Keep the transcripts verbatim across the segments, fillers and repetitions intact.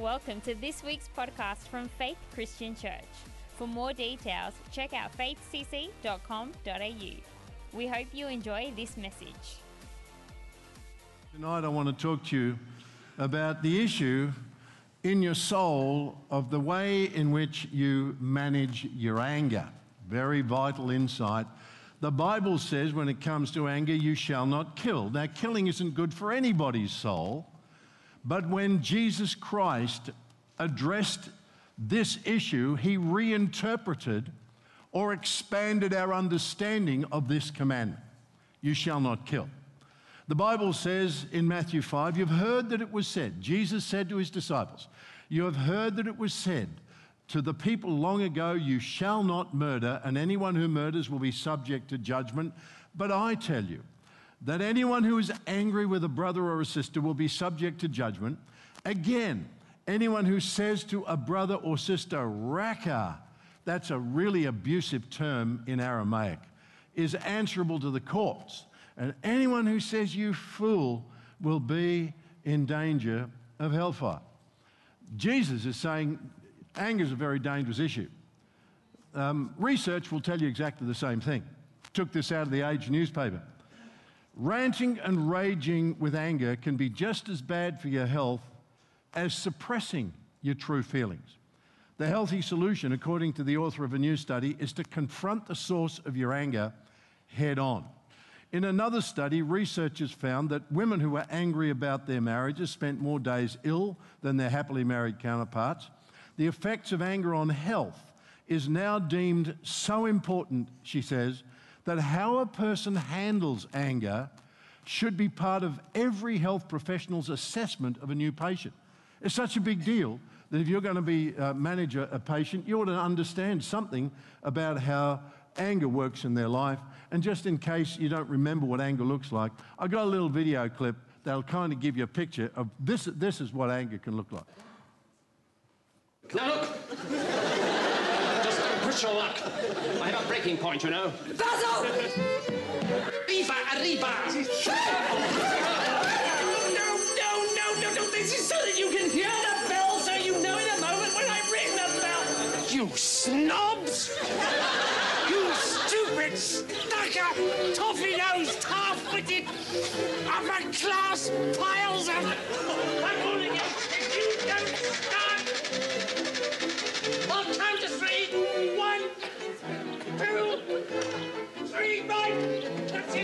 Welcome to this week's podcast from Faith Christian Church. For more details, check out faith c c dot com dot a u. We hope you enjoy this message. Tonight I want to talk to you about the issue in your soul of the way in which you manage your anger. Very vital insight. The Bible says when it comes to anger, you shall not kill. Now, killing isn't good for anybody's soul. But when Jesus Christ addressed this issue, he reinterpreted or expanded our understanding of this commandment. You shall not kill. The Bible says in Matthew five, you've heard that it was said, Jesus said to his disciples, you have heard that it was said to the people long ago, you shall not murder, and anyone who murders will be subject to judgment. But I tell you, that anyone who is angry with a brother or a sister will be subject to judgment. Again, anyone who says to a brother or sister, raka, that's a really abusive term in Aramaic, is answerable to the courts. And anyone who says, you fool, will be in danger of hellfire. Jesus is saying anger is a very dangerous issue. Um, research will tell you exactly the same thing. Took this out of the Age newspaper. Ranting and raging with anger can be just as bad for your health as suppressing your true feelings. The healthy solution, according to the author of a new study, is to confront the source of your anger head on. In another study, researchers found that women who were angry about their marriages spent more days ill than their happily married counterparts. The effects of anger on health is now deemed so important, she says, that how a person handles anger should be part of every health professional's assessment of a new patient. It's such a big deal that if you're going to be uh, manage a, a patient, you ought to understand something about how anger works in their life. And just in case you don't remember what anger looks like, I got a little video clip that'll kind of give you a picture of this. This is what anger can look like. Now look. Push your luck. I have a breaking point, you know. Basil! Viva arriba! No, no, no, no, no. This is so that you can hear the bell, so you know in a moment when I ring the bell. You snobs! You stupid, stucker, toffee-nosed, half-witted, upper-class piles of... I'm calling it. You don't start. I'll come to three. Two, three, right, that's it.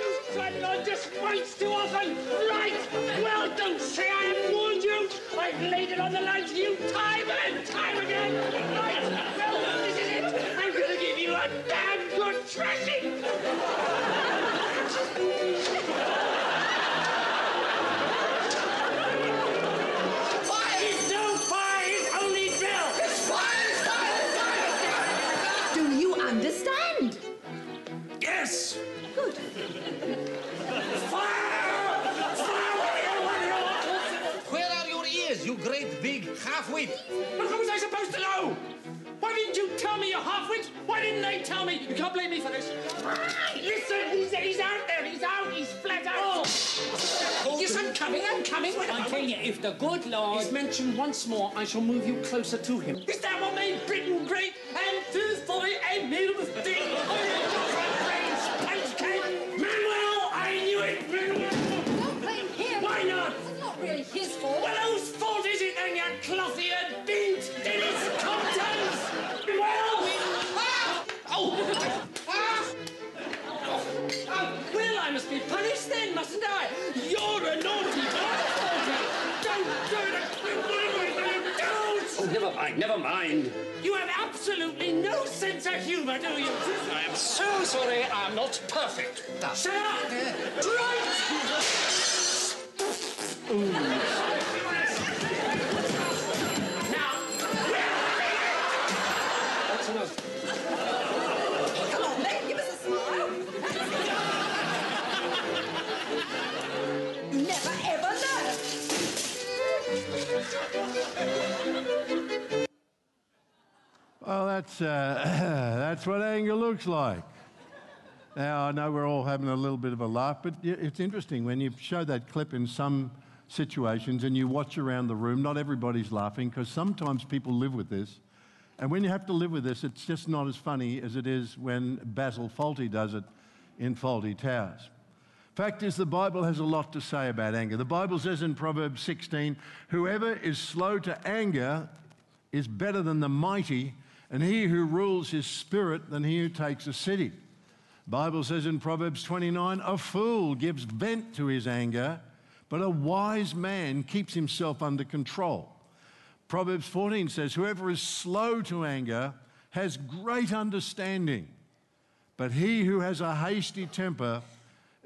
You tried on just once too often, right? Well, don't say I have warned you. I've laid it on the line to you time and time again. Right, well, this is it. I'm going to give you a damn good thrashing. Yes! Good. Fire! Fire! Where are your ears, you great big half-wit? Well, how was I supposed to know? Why didn't you tell me, you half-wit? Why didn't they tell me? You can't blame me for this. Listen, he's, he's out there. He's out. He's flat out. Oh. Yes, I'm coming. I'm coming. Wait, I tell you, if the good Lord is mentioned once more, I shall move you closer to him. Is that what made Britain great? And truthfully, I made a mistake. His fault. Well, whose fault is it then, you cloth-eared beat in his contents? Well! Ah! Oh! Ah! Oh, well, I must be punished then, mustn't I? You're a naughty bastard! Don't do it! Don't! Oh, never mind, never mind. You have absolutely no sense of humour, do you? I am so sorry I'm not perfect. Shut up! Right! Ooh. Now, that's enough. Come on, mate, give us a smile. You never ever know. Well, that's uh, that's what anger looks like. Now I know we're all having a little bit of a laugh, but it's interesting when you show that clip in some situations and you watch around the room, not everybody's laughing, because sometimes people live with this. And when you have to live with this, it's just not as funny as it is when Basil Fawlty does it in Fawlty Towers. Fact is, the Bible has a lot to say about anger. The Bible says in Proverbs sixteen, whoever is slow to anger is better than the mighty, and he who rules his spirit than he who takes a city. The Bible says in Proverbs twenty-nine, a fool gives vent to his anger, but a wise man keeps himself under control. Proverbs fourteen says, whoever is slow to anger has great understanding, but he who has a hasty temper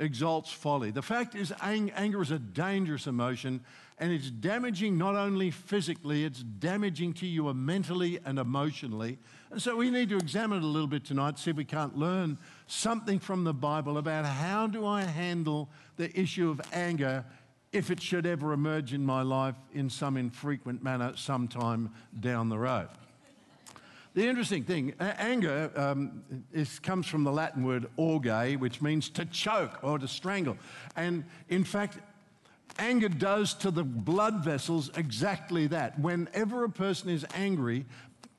exalts folly. The fact is, ang- anger is a dangerous emotion, and it's damaging not only physically, it's damaging to you mentally and emotionally. And so we need to examine it a little bit tonight, see if we can't learn something from the Bible about how do I handle the issue of anger if it should ever emerge in my life in some infrequent manner sometime down the road. The interesting thing, anger um, is, comes from the Latin word orge, which means to choke or to strangle. And in fact, anger does to the blood vessels exactly that. Whenever a person is angry,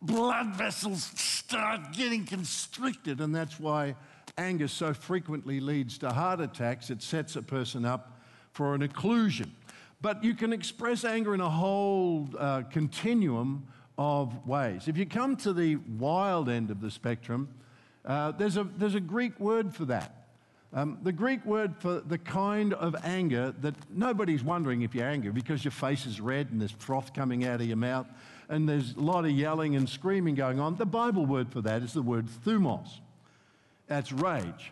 blood vessels start getting constricted, and that's why anger so frequently leads to heart attacks. It sets a person up for an occlusion. But you can express anger in a whole uh, continuum of ways. If you come to the wild end of the spectrum, uh, there's a there's a Greek word for that. Um, the Greek word for the kind of anger that nobody's wondering if you're angry because your face is red and there's froth coming out of your mouth and there's a lot of yelling and screaming going on. The Bible word for that is the word thumos. That's rage.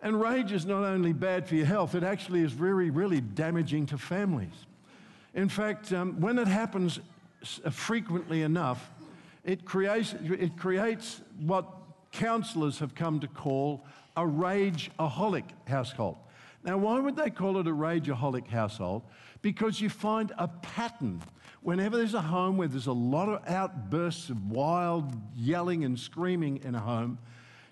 And rage is not only bad for your health, it actually is really, really damaging to families. In fact, um, when it happens frequently enough, it creates it creates what counsellors have come to call a rageaholic household. Now, why would they call it a rageaholic household? Because you find a pattern. Whenever there's a home where there's a lot of outbursts of wild yelling and screaming in a home,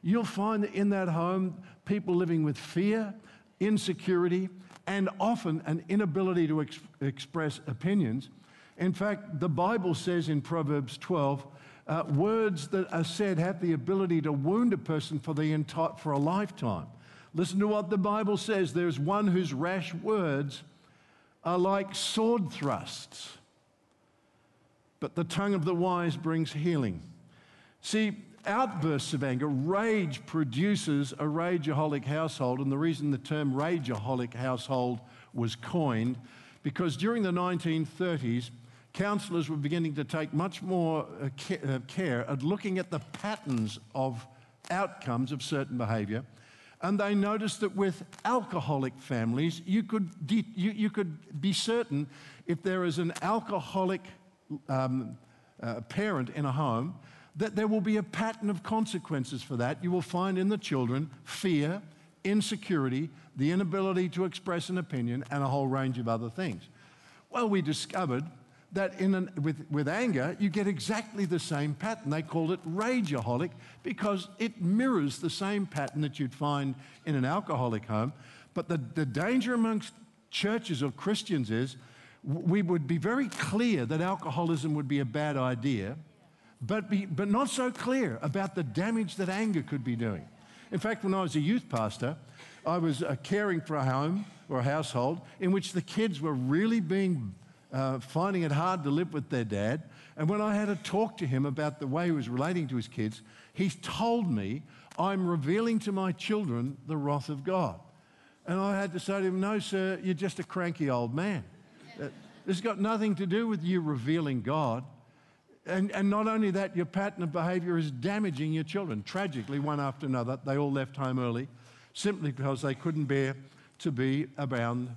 you'll find that in that home, people living with fear, insecurity, and often an inability to ex- express opinions. In fact, the Bible says in Proverbs twelve, uh, words that are said have the ability to wound a person for the entire for a lifetime. Listen to what the Bible says. There's one whose rash words are like sword thrusts, but the tongue of the wise brings healing. See, outbursts of anger, rage produces a rageaholic household, and the reason the term rageaholic household was coined because during the nineteen thirties, counsellors were beginning to take much more uh, care at looking at the patterns of outcomes of certain behaviour, and they noticed that with alcoholic families, you could de- you, you could be certain if there is an alcoholic um, uh, parent in a home that there will be a pattern of consequences for that. You will find in the children fear, insecurity, the inability to express an opinion, and a whole range of other things. Well, we discovered that in an, with, with anger, you get exactly the same pattern. They called it rageaholic because it mirrors the same pattern that you'd find in an alcoholic home. But the, the danger amongst churches of Christians is we would be very clear that alcoholism would be a bad idea, but, be, but not so clear about the damage that anger could be doing. In fact, when I was a youth pastor, I was uh, caring for a home or a household in which the kids were really being uh, finding it hard to live with their dad. And when I had a talk to him about the way he was relating to his kids, he told me, "I'm revealing to my children the wrath of God." And I had to say to him, "No, sir, you're just a cranky old man. Uh, this has got nothing to do with you revealing God." And, and not only that, your pattern of behaviour is damaging your children. Tragically, one after another, they all left home early simply because they couldn't bear to be around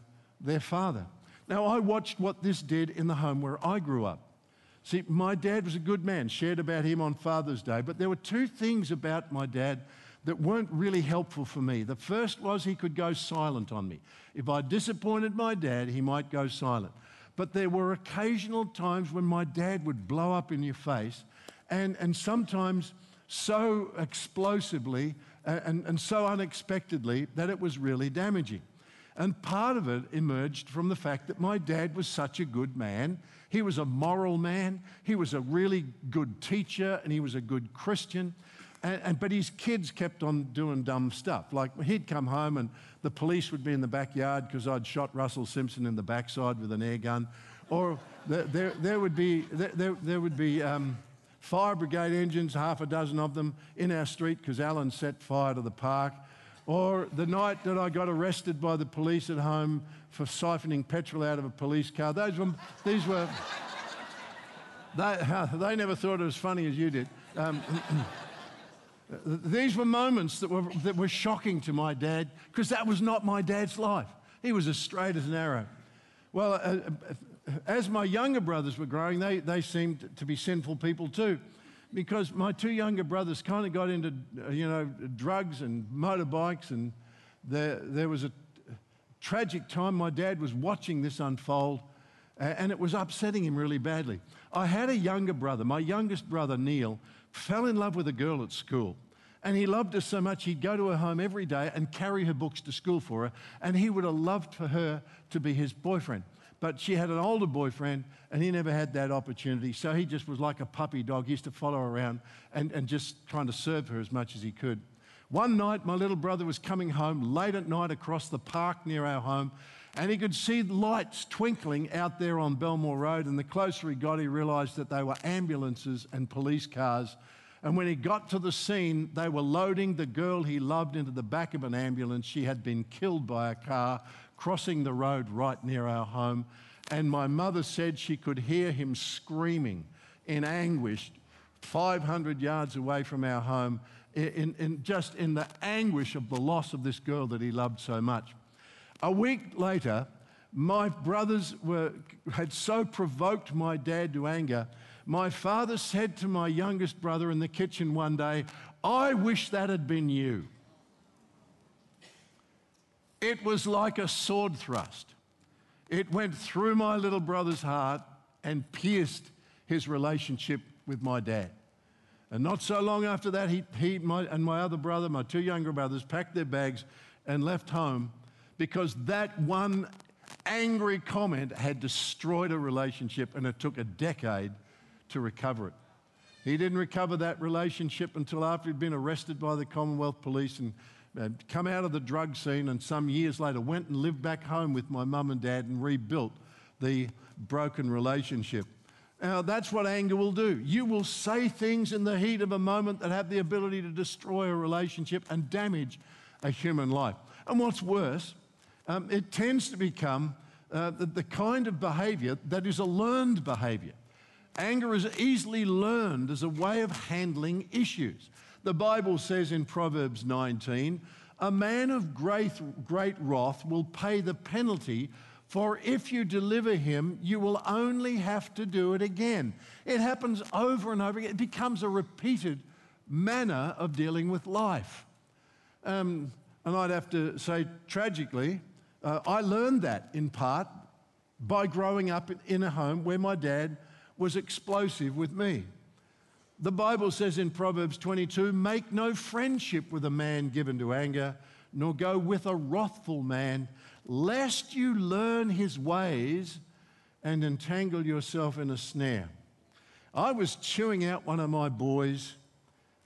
their father. Now, I watched what this did in the home where I grew up. See, my dad was a good man, shared about him on Father's Day, but there were two things about my dad that weren't really helpful for me. The first was he could go silent on me. If I disappointed my dad, he might go silent. But there were occasional times when my dad would blow up in your face and, and sometimes so explosively and, and so unexpectedly that it was really damaging. And part of it emerged from the fact that my dad was such a good man. He was a moral man. He was a really good teacher, and he was a good Christian. And, and, but his kids kept on doing dumb stuff. Like, he'd come home and the police would be in the backyard because I'd shot Russell Simpson in the backside with an air gun. Or there, there, there would be... There, there would be um, fire brigade engines, half a dozen of them, in our street because Alan set fire to the park. Or the night that I got arrested by the police at home for siphoning petrol out of a police car. Those were, these were, they, they never thought it was funny as you did. Um, these were moments that were, that were shocking to my dad because that was not my dad's life. He was as straight as an arrow. Well, uh, as my younger brothers were growing, they, they seemed to be sinful people too, because my two younger brothers kind of got into, you know, drugs and motorbikes, and there, there was a tragic time. My dad was watching this unfold, and it was upsetting him really badly. I had a younger brother. My youngest brother, Neil, fell in love with a girl at school, and he loved her so much he'd go to her home every day and carry her books to school for her, and he would have loved for her to be his boyfriend. But she had an older boyfriend, and he never had that opportunity. So he just was like a puppy dog. He used to follow her around and, and just trying to serve her as much as he could. One night, my little brother was coming home late at night across the park near our home, and he could see lights twinkling out there on Belmore Road. And the closer he got, he realised that they were ambulances and police cars. And when he got to the scene, they were loading the girl he loved into the back of an ambulance. She had been killed by a car crossing the road right near our home. And my mother said she could hear him screaming in anguish five hundred yards away from our home, in, in just in the anguish of the loss of this girl that he loved so much. A week later, my brothers were, had so provoked my dad to anger. My father said to my youngest brother in the kitchen one day, "I wish that had been you." It was like a sword thrust. It went through my little brother's heart and pierced his relationship with my dad. And not so long after that, he, he my, and my other brother, my two younger brothers, packed their bags and left home because that one angry comment had destroyed a relationship, and it took a decade to recover it. He didn't recover that relationship until after he'd been arrested by the Commonwealth Police and uh, come out of the drug scene, and some years later went and lived back home with my mum and dad and rebuilt the broken relationship. Now, that's what anger will do. You will say things in the heat of a moment that have the ability to destroy a relationship and damage a human life. And what's worse, um, it tends to become uh, the, the kind of behaviour that is a learned behaviour. Anger is easily learned as a way of handling issues. The Bible says in Proverbs nineteen, "A man of great, great wrath will pay the penalty, for if you deliver him, you will only have to do it again." It happens over and over again. It becomes a repeated manner of dealing with life. Um, and I'd have to say, tragically, uh, I learned that in part by growing up in a home where my dad was explosive with me. The Bible says in Proverbs twenty-two, "Make no friendship with a man given to anger, nor go with a wrathful man, lest you learn his ways and entangle yourself in a snare." I was chewing out one of my boys,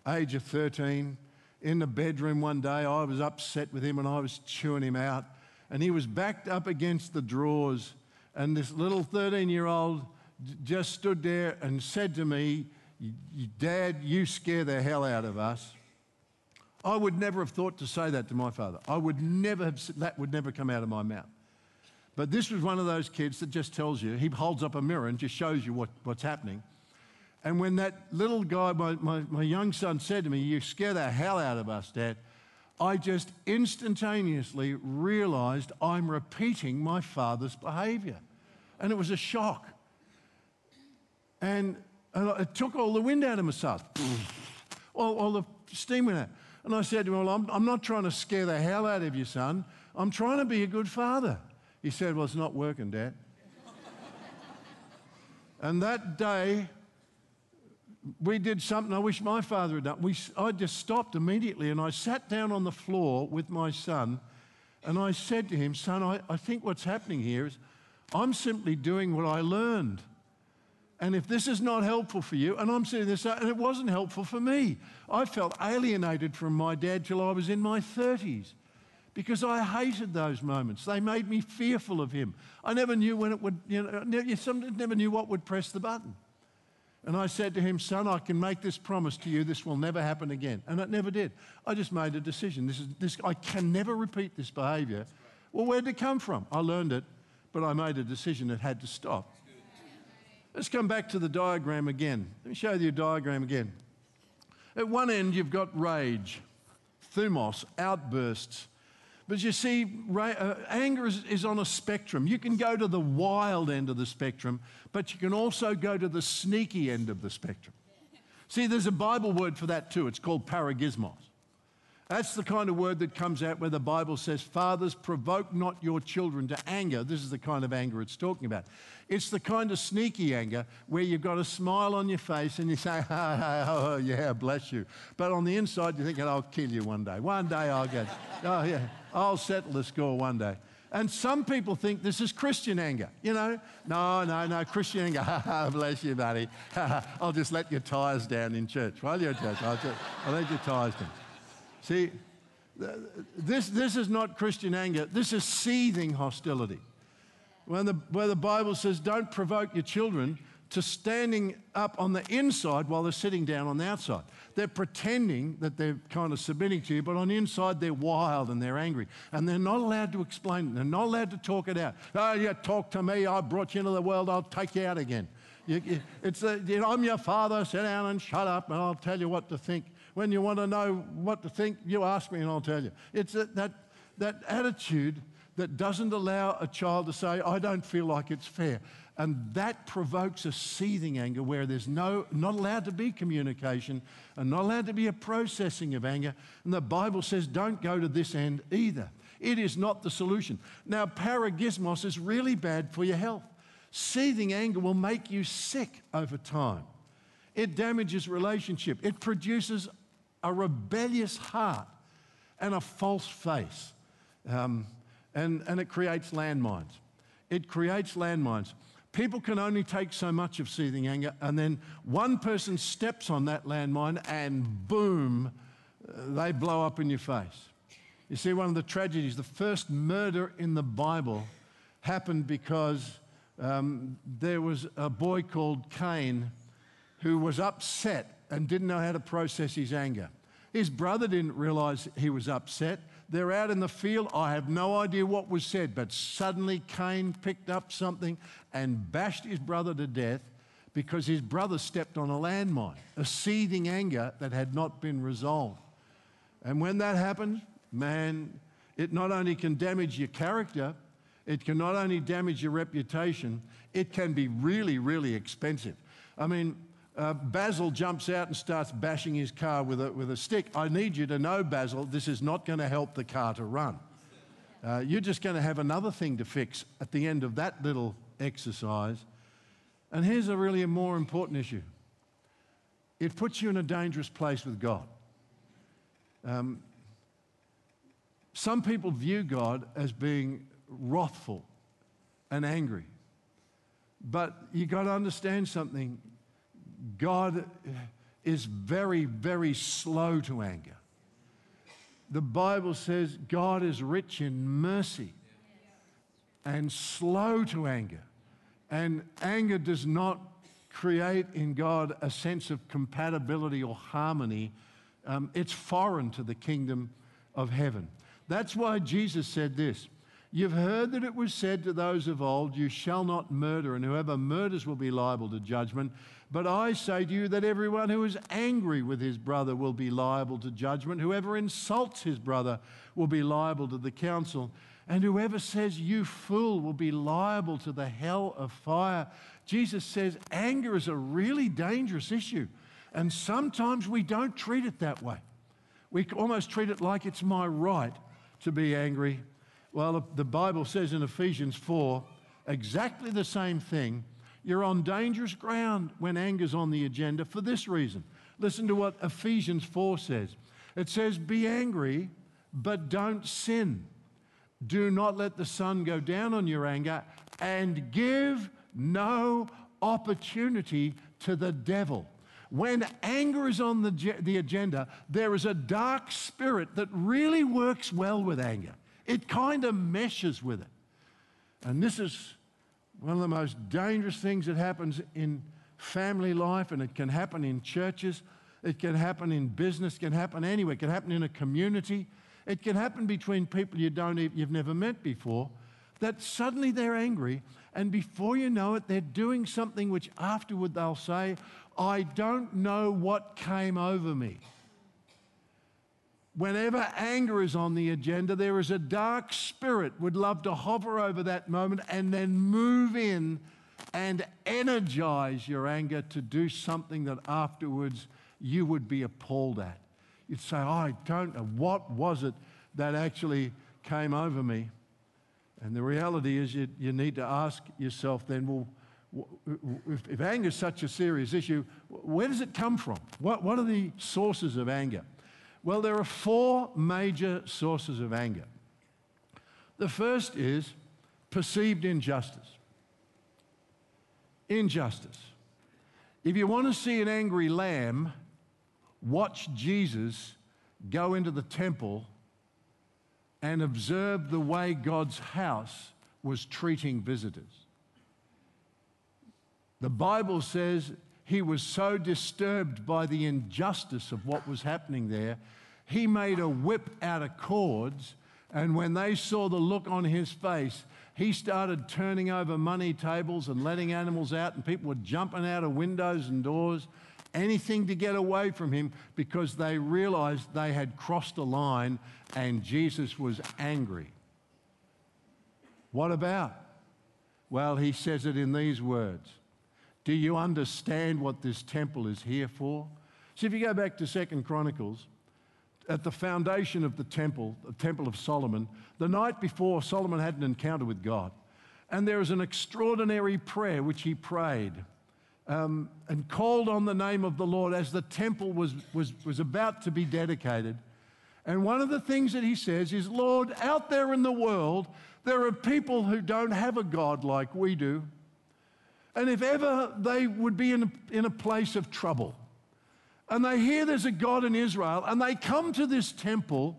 age of thirteen, in the bedroom one day. I was upset with him and I was chewing him out. And he was backed up against the drawers, and this little thirteen-year-old just stood there and said to me, "Dad, you scare the hell out of us." I would never have thought to say that to my father. I would never have said, that would never come out of my mouth. But this was one of those kids that just tells you, he holds up a mirror and just shows you what, what's happening. And when that little guy, my, my, my young son, said to me, "You scare the hell out of us, Dad," I just instantaneously realised I'm repeating my father's behaviour. And it was a shock. And, and it took all the wind out of myself. all, all the steam went out. And I said to him, "Well, I'm, I'm not trying to scare the hell out of you, son. I'm trying to be a good father." He said, "Well, it's not working, Dad." And that day, we did something I wish my father had done. We, I just stopped immediately and I sat down on the floor with my son And I said to him, son, I, I think what's happening here is I'm simply doing what I learned. And if this is not helpful for you, and I'm sitting there, and it wasn't helpful for me. I felt alienated from my dad till I was in my thirties because I hated those moments. They made me fearful of him. I never knew when it would, you know, never knew what would press the button. And I said to him, son, I can make this promise to you, this will never happen again. And it never did. I just made a decision. This is, this, I can never repeat this behaviour. Well, where did it come from? I learned it, but I made a decision it had to stop. Let's come back to the diagram again. Let me show you the diagram again. At one end, you've got rage, thumos, outbursts. But you see, ra- uh, anger is, is on a spectrum. You can go to the wild end of the spectrum, but you can also go to the sneaky end of the spectrum. See, there's a Bible word for that too. It's called paragismos. That's the kind of word that comes out where the Bible says, fathers, provoke not your children to anger. This is the kind of anger it's talking about. It's the kind of sneaky anger where you've got a smile on your face and you say, oh, oh yeah, bless you. But on the inside, you're thinking, I'll kill you one day. One day I'll get, oh yeah, I'll settle the score one day. And some people think this is Christian anger, you know? No, no, no, Christian anger, ha, ha, bless you, buddy. Ha, ha, I'll just let your tyres down in church. While you're at church, I'll, just, I'll let your tyres down. See, this, this is not Christian anger. This is seething hostility. When the, where the Bible says, don't provoke your children to standing up on the inside while they're sitting down on the outside. They're pretending that they're kind of submitting to you, but on the inside they're wild and they're angry. And they're not allowed to explain it. They're not allowed to talk it out. Oh, you talk to me. I brought you into the world. I'll take you out again. You, you, it's a, you know, I'm your father. Sit down and shut up, and I'll tell you what to think. When you want to know what to think, you ask me and I'll tell you. It's that, that, that attitude that doesn't allow a child to say, I don't feel like it's fair. And that provokes a seething anger where there's no, not allowed to be communication and not allowed to be a processing of anger. And the Bible says don't go to this end either. It is not the solution. Now, paragismos is really bad for your health. Seething anger will make you sick over time. It damages relationship. It produces a rebellious heart and a false face, um, and, and it creates landmines. It creates landmines. People can only take so much of seething anger, and then one person steps on that landmine and boom, they blow up in your face. You see, one of the tragedies, the first murder in the Bible happened because um, there was a boy called Cain who was upset and didn't know how to process his anger. His brother didn't realise he was upset. They're out in the field. I have no idea what was said, but suddenly Cain picked up something and bashed his brother to death because his brother stepped on a landmine, a seething anger that had not been resolved. And when that happens, man, it not only can damage your character, it can not only damage your reputation, it can be really, really expensive. I mean, Uh, Basil jumps out and starts bashing his car with a, with a stick. I need you to know, Basil, this is not going to help the car to run. Uh, you're just going to have another thing to fix at the end of that little exercise. And here's a really more important issue. It puts you in a dangerous place with God. Um, some people view God as being wrathful and angry. But you've got to understand something. God is very, very slow to anger. The Bible says God is rich in mercy and slow to anger. And anger does not create in God a sense of compatibility or harmony. Um, it's foreign to the kingdom of heaven. That's why Jesus said this. You've heard that it was said to those of old, you shall not murder, and whoever murders will be liable to judgment. But I say to you that everyone who is angry with his brother will be liable to judgment. Whoever insults his brother will be liable to the council. And whoever says, you fool, will be liable to the hell of fire. Jesus says anger is a really dangerous issue. And sometimes we don't treat it that way. We almost treat it like it's my right to be angry. Well, the Bible says in Ephesians four, exactly the same thing. You're on dangerous ground when anger's on the agenda for this reason. Listen to what Ephesians four says. It says, be angry, but don't sin. Do not let the sun go down on your anger, and give no opportunity to the devil. When anger is on the, the agenda, there is a dark spirit that really works well with anger. It kind of meshes with it. And this is one of the most dangerous things that happens in family life, and it can happen in churches, it can happen in business, it can happen anywhere, it can happen in a community, it can happen between people you don't, you've never met before, that suddenly they're angry, and before you know it, they're doing something which afterward they'll say, I don't know what came over me. Whenever anger is on the agenda, there is a dark spirit would love to hover over that moment and then move in and energize your anger to do something that afterwards you would be appalled at. You'd say, I don't know, what was it that actually came over me? And the reality is you, you need to ask yourself then, well, if, if anger is such a serious issue, where does it come from? What, what are the sources of anger? Well, there are four major sources of anger. The first is perceived injustice. Injustice. If you want to see an angry lamb, watch Jesus go into the temple and observe the way God's house was treating visitors. The Bible says he was so disturbed by the injustice of what was happening there, he made a whip out of cords, and when they saw the look on his face, he started turning over money tables and letting animals out, and people were jumping out of windows and doors, anything to get away from him, because they realized they had crossed a line and Jesus was angry. What about? Well, he says it in these words. Do you understand what this temple is here for? So if you go back to Second Chronicles, at the foundation of the temple, the temple of Solomon, the night before Solomon had an encounter with God, and there is an extraordinary prayer which he prayed um, and called on the name of the Lord as the temple was, was, was about to be dedicated. And one of the things that he says is, Lord, out there in the world, there are people who don't have a God like we do. And if ever they would be in a, in a place of trouble, and they hear there's a God in Israel, and they come to this temple,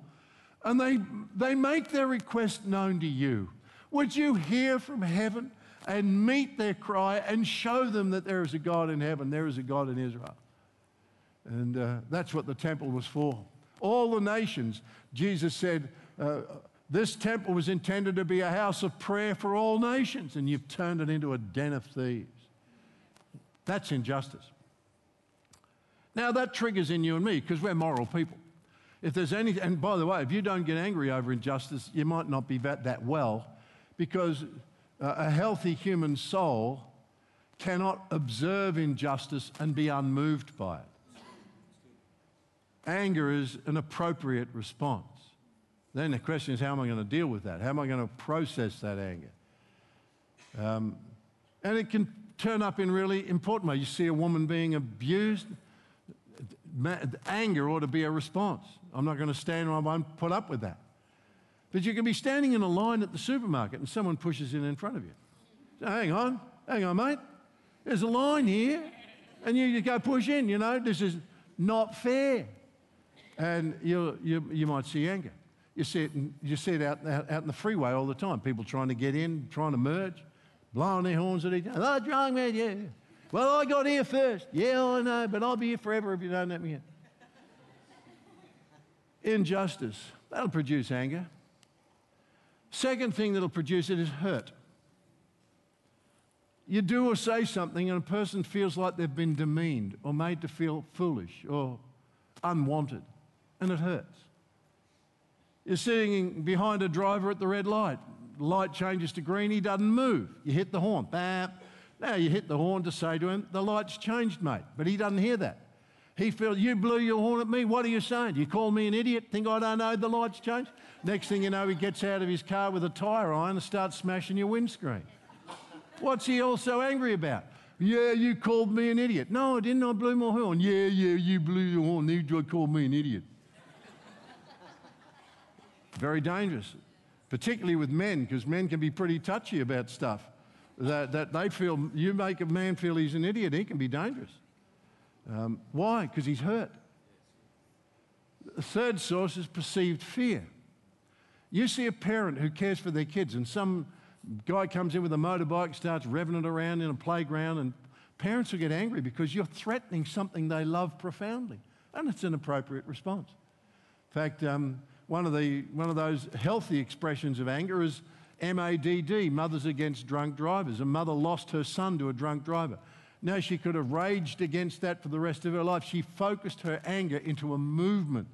and they, they make their request known to you, would you hear from heaven and meet their cry and show them that there is a God in heaven, there is a God in Israel? And uh, that's what the temple was for. All the nations, Jesus said, uh, this temple was intended to be a house of prayer for all nations, and you've turned it into a den of thieves. That's injustice. Now, that triggers in you and me, because we're moral people. If there's any, and by the way, if you don't get angry over injustice, you might not be that, that well, because uh, a healthy human soul cannot observe injustice and be unmoved by it. Anger is an appropriate response. Then the question is, how am I going to deal with that? How am I going to process that anger? Um, and it can turn up in really important ways. You see a woman being abused, anger ought to be a response. I'm not going to stand and I won't put up with that. But you can be standing in a line at the supermarket and someone pushes in in front of you. So, hang on, hang on, mate. There's a line here. And you, you go push in, you know, this is not fair. And you, you, you might see anger. You see it, you see it out, out, out in the freeway all the time. People trying to get in, trying to merge, blowing their horns at each other. Oh, drunk man, yeah. Well, I got here first. Yeah, I know, but I'll be here forever if you don't let me in. Injustice. That'll produce anger. Second thing that'll produce it is hurt. You do or say something and a person feels like they've been demeaned or made to feel foolish or unwanted, and it hurts. You're sitting behind a driver at the red light. Light changes to green, he doesn't move. You hit the horn, bam. Now you hit the horn to say to him, the light's changed, mate. But he doesn't hear that. He feels, you blew your horn at me, what are you saying? You call me an idiot, think I don't know the light's changed? Next thing you know, he gets out of his car with a tire iron and starts smashing your windscreen. What's he also angry about? Yeah, you called me an idiot. No, I didn't, I blew my horn. Yeah, yeah, you blew your horn, you called me an idiot. Very dangerous. particularly with men, because men can be pretty touchy about stuff that, that they feel, you make a man feel he's an idiot, he can be dangerous. Um, why? Because he's hurt. The third source is perceived fear. You see a parent who cares for their kids, and some guy comes in with a motorbike, starts revving it around in a playground, and parents will get angry because you're threatening something they love profoundly, and it's an appropriate response. In fact, um, one of the one of those healthy expressions of anger is M A D D, Mothers Against Drunk Drivers. A mother lost her son to a drunk driver. Now, she could have raged against that for the rest of her life. She focused her anger into a movement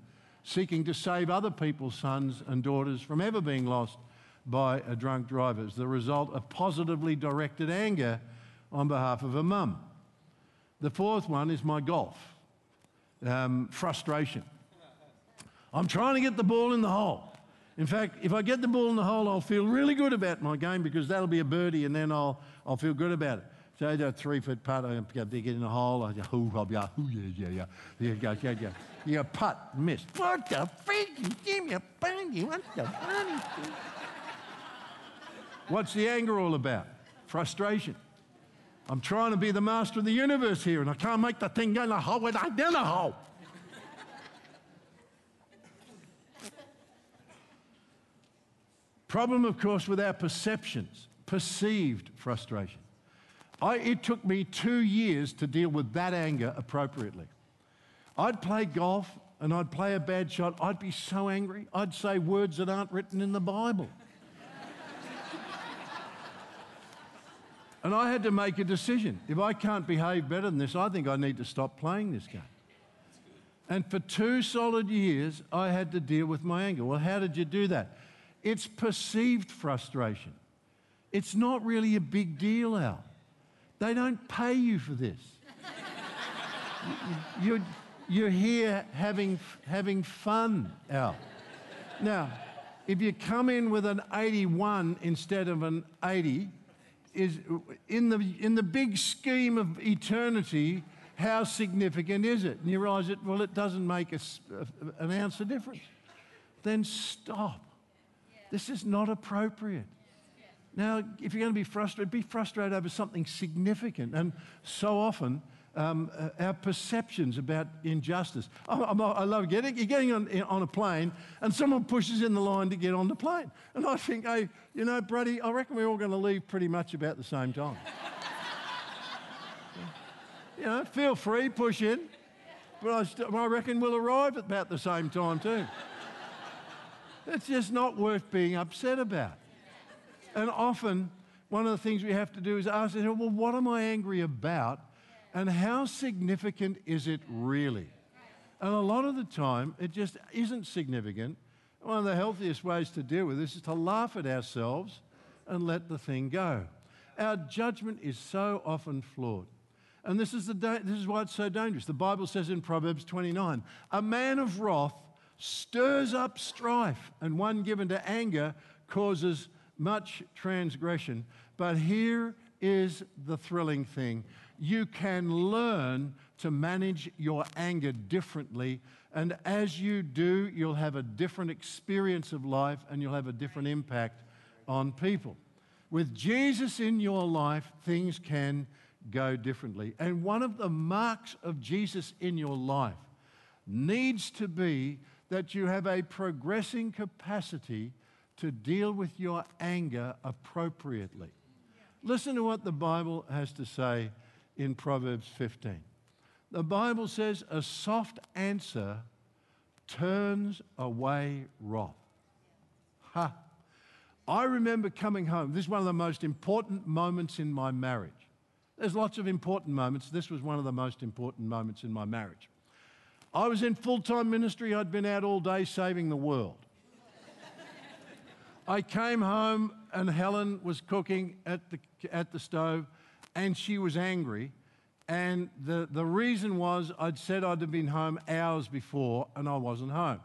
seeking to save other people's sons and daughters from ever being lost by a drunk driver. It's the result of positively directed anger on behalf of a mum. The fourth one is my golf. Um, frustration. I'm trying to get the ball in the hole. In fact, if I get the ball in the hole, I'll feel really good about my game because that'll be a birdie and then I'll, I'll feel good about it. So I do a three-foot putt, I get in the hole, I go, oh, I'll be, oh, yeah, yeah, yeah. You go, yeah, yeah. You go, putt, miss. What the freak? You give me a bunny. What the funny thing? What's the anger all about? Frustration. I'm trying to be the master of the universe here and I can't make the thing go in the hole when I did a hole. Problem, of course, with our perceptions, perceived frustration. I, it took me two years to deal with that anger appropriately. I'd play golf and I'd play a bad shot. I'd be so angry. I'd say words that aren't written in the Bible. And I had to make a decision. If I can't behave better than this, I think I need to stop playing this game. And for two solid years, I had to deal with my anger. Well, how did you do that? It's perceived frustration. It's not really a big deal, Al. They don't pay you for this. You're, you're here having, having fun, Al. Now, if you come in with an eighty-one instead of an eighty, is, in, the, in the big scheme of eternity, how significant is it? And you realise it, well, it doesn't make a, a, an ounce of difference. Then stop. Yeah. This is not appropriate. Now, if you're going to be frustrated, be frustrated over something significant. And so often, um, our perceptions about injustice. I, I, I love getting, you're getting on, on a plane and someone pushes in the line to get on the plane. And I think, hey, you know, Brady, I reckon we're all going to leave pretty much about the same time. You know, feel free, push in. But I, st I reckon we'll arrive at about the same time too. It's just not worth being upset about. And often, one of the things we have to do is ask, well, what am I angry about and how significant is it really? And a lot of the time, it just isn't significant. One of the healthiest ways to deal with this is to laugh at ourselves and let the thing go. Our judgment is so often flawed. And this is, the da this is why it's so dangerous. The Bible says in Proverbs twenty-nine, a man of wrath stirs up strife, and one given to anger causes much transgression. But here is the thrilling thing. You can learn to manage your anger differently, and as you do, you'll have a different experience of life and you'll have a different impact on people. With Jesus in your life, things can go differently. And one of the marks of Jesus in your life needs to be that you have a progressing capacity to deal with your anger appropriately. Listen to what the Bible has to say in Proverbs fifteen. The Bible says, a soft answer turns away wrath. Ha! I remember coming home. This is one of the most important moments in my marriage. There's lots of important moments. This was one of the most important moments in my marriage. I was in full-time ministry. I'd been out all day saving the world. I came home and Helen was cooking at the, at the stove and she was angry. And the, the reason was I'd said I'd have been home hours before and I wasn't home.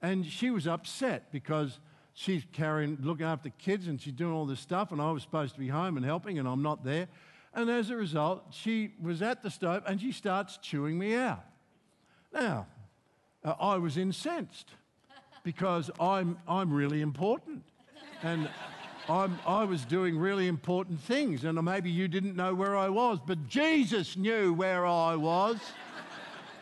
And she was upset because she's carrying, looking after kids and she's doing all this stuff and I was supposed to be home and helping and I'm not there. And as a result, she was at the stove and she starts chewing me out. Now, uh, I was incensed because I'm, I'm really important. and I'm, I was doing really important things, and maybe you didn't know where I was, but Jesus knew where I was,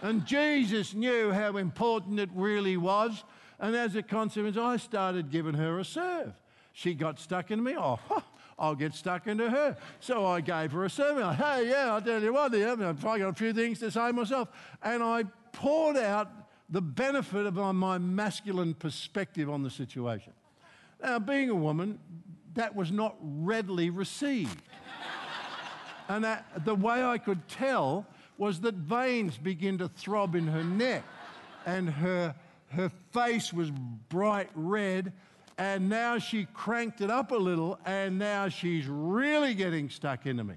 and Jesus knew how important it really was, and as a consequence, I started giving her a serve. She got stuck in me. Oh, I'll get stuck into her. So I gave her a serve. I, hey, yeah, I'll tell you what, I've got a few things to say myself, and I poured out the benefit of my masculine perspective on the situation. Now, being a woman, that was not readily received. And that, the way I could tell was that veins began to throb in her neck, and her, her face was bright red, and now she cranked it up a little, and now she's really getting stuck into me.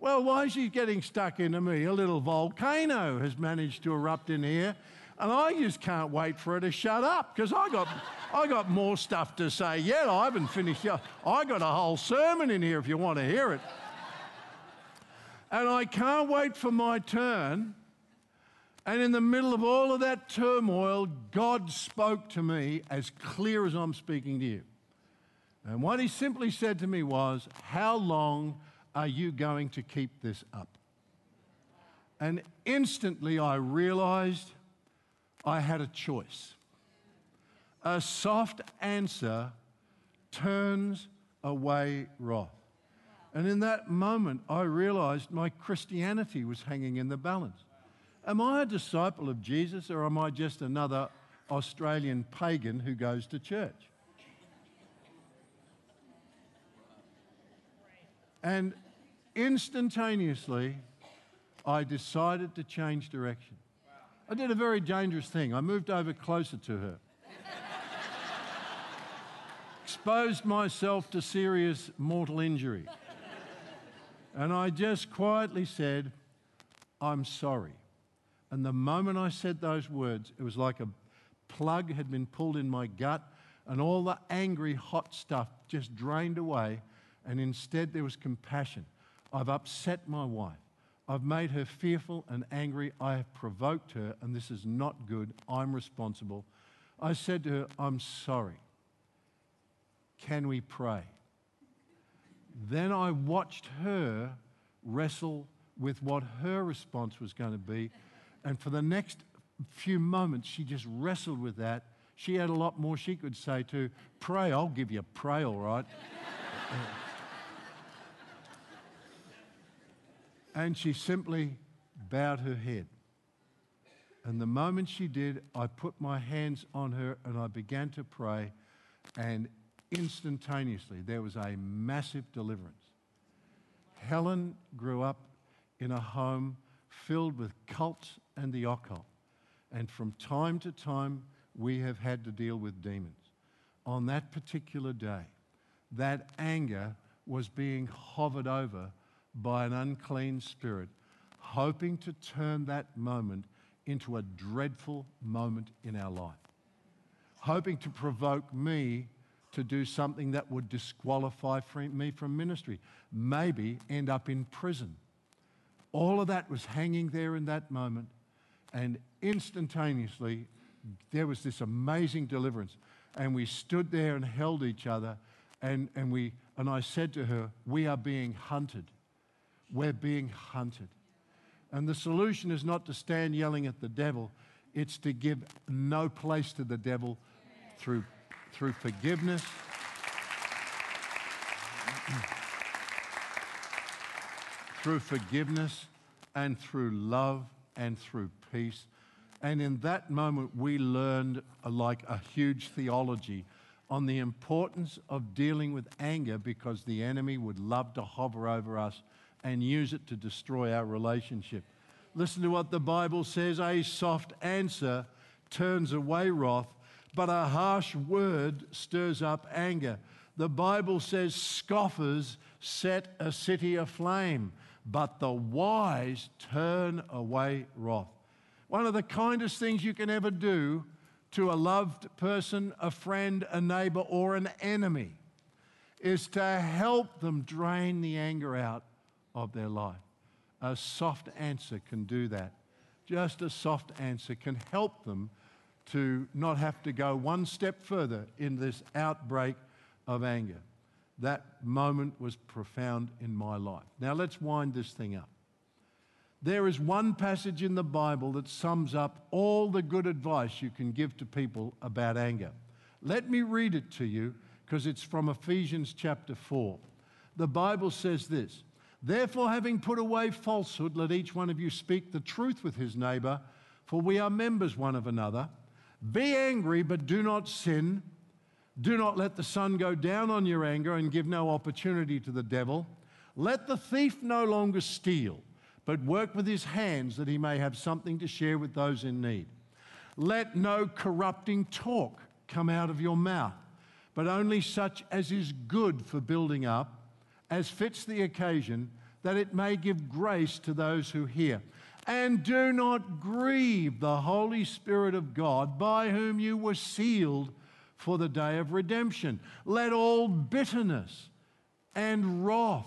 Well, why is she getting stuck into me? A little volcano has managed to erupt in here, and I just can't wait for her to shut up, because I got, I got more stuff to say yet. I haven't finished yet. I got a whole sermon in here if you want to hear it. And I can't wait for my turn. And in the middle of all of that turmoil, God spoke to me as clear as I'm speaking to you. And what he simply said to me was, how long are you going to keep this up? And instantly I realized I had a choice. A soft answer turns away wrath. And in that moment, I realized my Christianity was hanging in the balance. Am I a disciple of Jesus, or am I just another Australian pagan who goes to church? And instantaneously, I decided to change direction. I did a very dangerous thing. I moved over closer to her. Exposed myself to serious mortal injury. And I just quietly said, I'm sorry. And the moment I said those words, it was like a plug had been pulled in my gut, and all the angry, hot stuff just drained away, and instead there was compassion. I've upset my wife. I've made her fearful and angry. I have provoked her, and this is not good. I'm responsible. I said to her, I'm sorry. Can we pray? Then I watched her wrestle with what her response was going to be. And for the next few moments, she just wrestled with that. She had a lot more she could say to, pray, I'll give you a pray, all right. And she simply bowed her head. And the moment she did, I put my hands on her and I began to pray, and instantaneously there was a massive deliverance. Helen grew up in a home filled with cults and the occult, and from time to time we have had to deal with demons. On that particular day, that anger was being hovered over by an unclean spirit, hoping to turn that moment into a dreadful moment in our life, hoping to provoke me to do something that would disqualify me from ministry, maybe end up in prison. All of that was hanging there in that moment, and instantaneously there was this amazing deliverance, and we stood there and held each other, and, and, we, and I said to her, we are being hunted. We're being hunted. And the solution is not to stand yelling at the devil, it's to give no place to the devil through, through forgiveness. Through forgiveness and through love and through peace. And in that moment, we learned a, like a huge theology on the importance of dealing with anger, because the enemy would love to hover over us and use it to destroy our relationship. Listen to what the Bible says, a soft answer turns away wrath, but a harsh word stirs up anger. The Bible says scoffers set a city aflame, but the wise turn away wrath. One of the kindest things you can ever do to a loved person, a friend, a neighbor, or an enemy is to help them drain the anger out of their life. A soft answer can do that. Just a soft answer can help them to not have to go one step further in this outbreak of anger. That moment was profound in my life. Now let's wind this thing up. There is one passage in the Bible that sums up all the good advice you can give to people about anger. Let me read it to you because it's from Ephesians chapter four. The Bible says this, "Therefore, having put away falsehood, let each one of you speak the truth with his neighbour, for we are members one of another. Be angry, but do not sin. Do not let the sun go down on your anger and give no opportunity to the devil. Let the thief no longer steal, but work with his hands that he may have something to share with those in need. Let no corrupting talk come out of your mouth, but only such as is good for building up, as fits the occasion, that it may give grace to those who hear. And do not grieve the Holy Spirit of God, by whom you were sealed for the day of redemption. Let all bitterness and wrath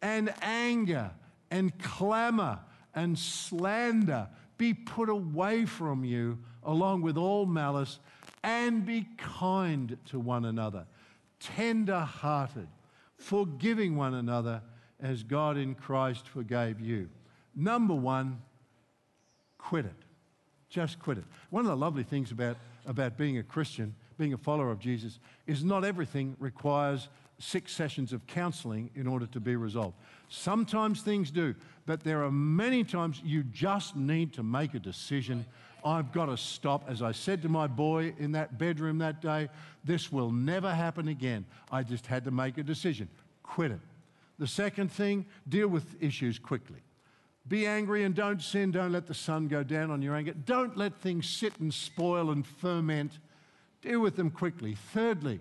and anger and clamour and slander be put away from you, along with all malice, and be kind to one another, tender-hearted, forgiving one another as God in Christ forgave you." Number one, quit it. Just quit it. One of the lovely things about, about being a Christian, being a follower of Jesus, is not everything requires six sessions of counselling in order to be resolved. Sometimes things do, but there are many times you just need to make a decision. I've got to stop. As I said to my boy in that bedroom that day, this will never happen again. I just had to make a decision. Quit it. The second thing, deal with issues quickly. Be angry and don't sin. Don't let the sun go down on your anger. Don't let things sit and spoil and ferment. Deal with them quickly. Thirdly,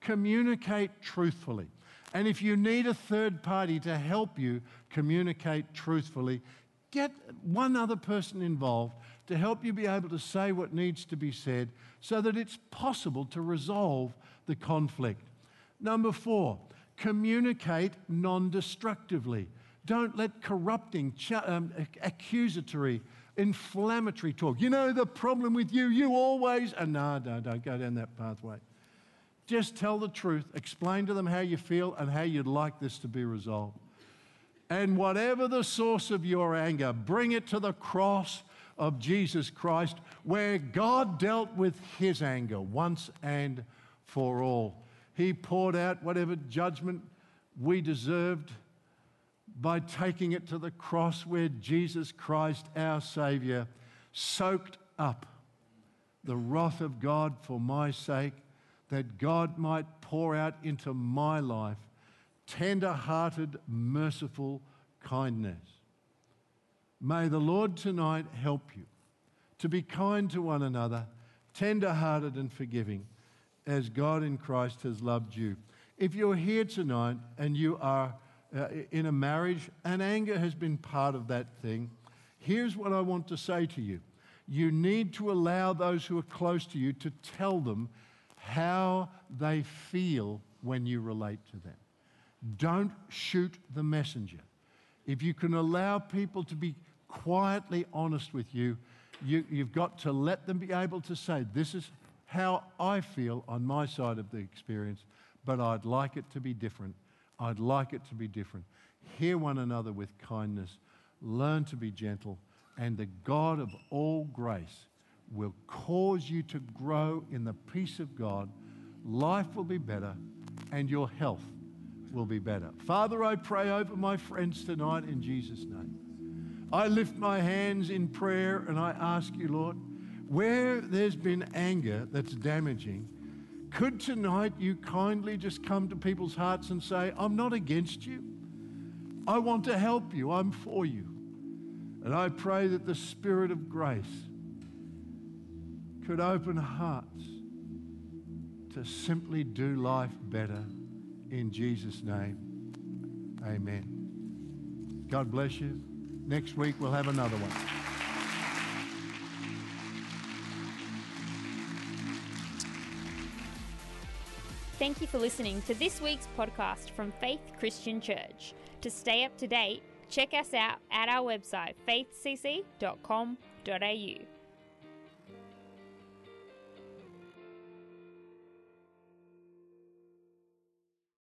communicate truthfully. And if you need a third party to help you communicate truthfully, get one other person involved to help you be able to say what needs to be said so that it's possible to resolve the conflict. Number four, communicate non-destructively. Don't let corrupting, um, accusatory, inflammatory talk. You know the problem with you, you always... Oh, no, no, don't go down that pathway. Just tell the truth, explain to them how you feel and how you'd like this to be resolved. And whatever the source of your anger, bring it to the cross of Jesus Christ, where God dealt with his anger once and for all. He poured out whatever judgment we deserved by taking it to the cross, where Jesus Christ, our Saviour, soaked up the wrath of God for my sake, that God might pour out into my life tender-hearted, merciful kindness. May the Lord tonight help you to be kind to one another, tender-hearted and forgiving, as God in Christ has loved you. If you're here tonight and you are uh, in a marriage and anger has been part of that thing, here's what I want to say to you. You need to allow those who are close to you to tell them how they feel when you relate to them. Don't shoot the messenger. If you can allow people to be quietly honest with you, you, you've got to let them be able to say, this is how I feel on my side of the experience, but I'd like it to be different. I'd like it to be different. Hear one another with kindness, learn to be gentle, and the God of all grace will cause you to grow in the peace of God. Life will be better and your health will be better. Father, I pray over my friends tonight in Jesus' name. I lift my hands in prayer and I ask you, Lord, where there's been anger that's damaging, could tonight you kindly just come to people's hearts and say, I'm not against you. I want to help you. I'm for you. And I pray that the Spirit of grace could open hearts to simply do life better. In Jesus' name, amen. God bless you. Next week we'll have another one. Thank you for listening to this week's podcast from Faith Christian Church. To stay up to date, check us out at our website, faith c c dot com dot a u.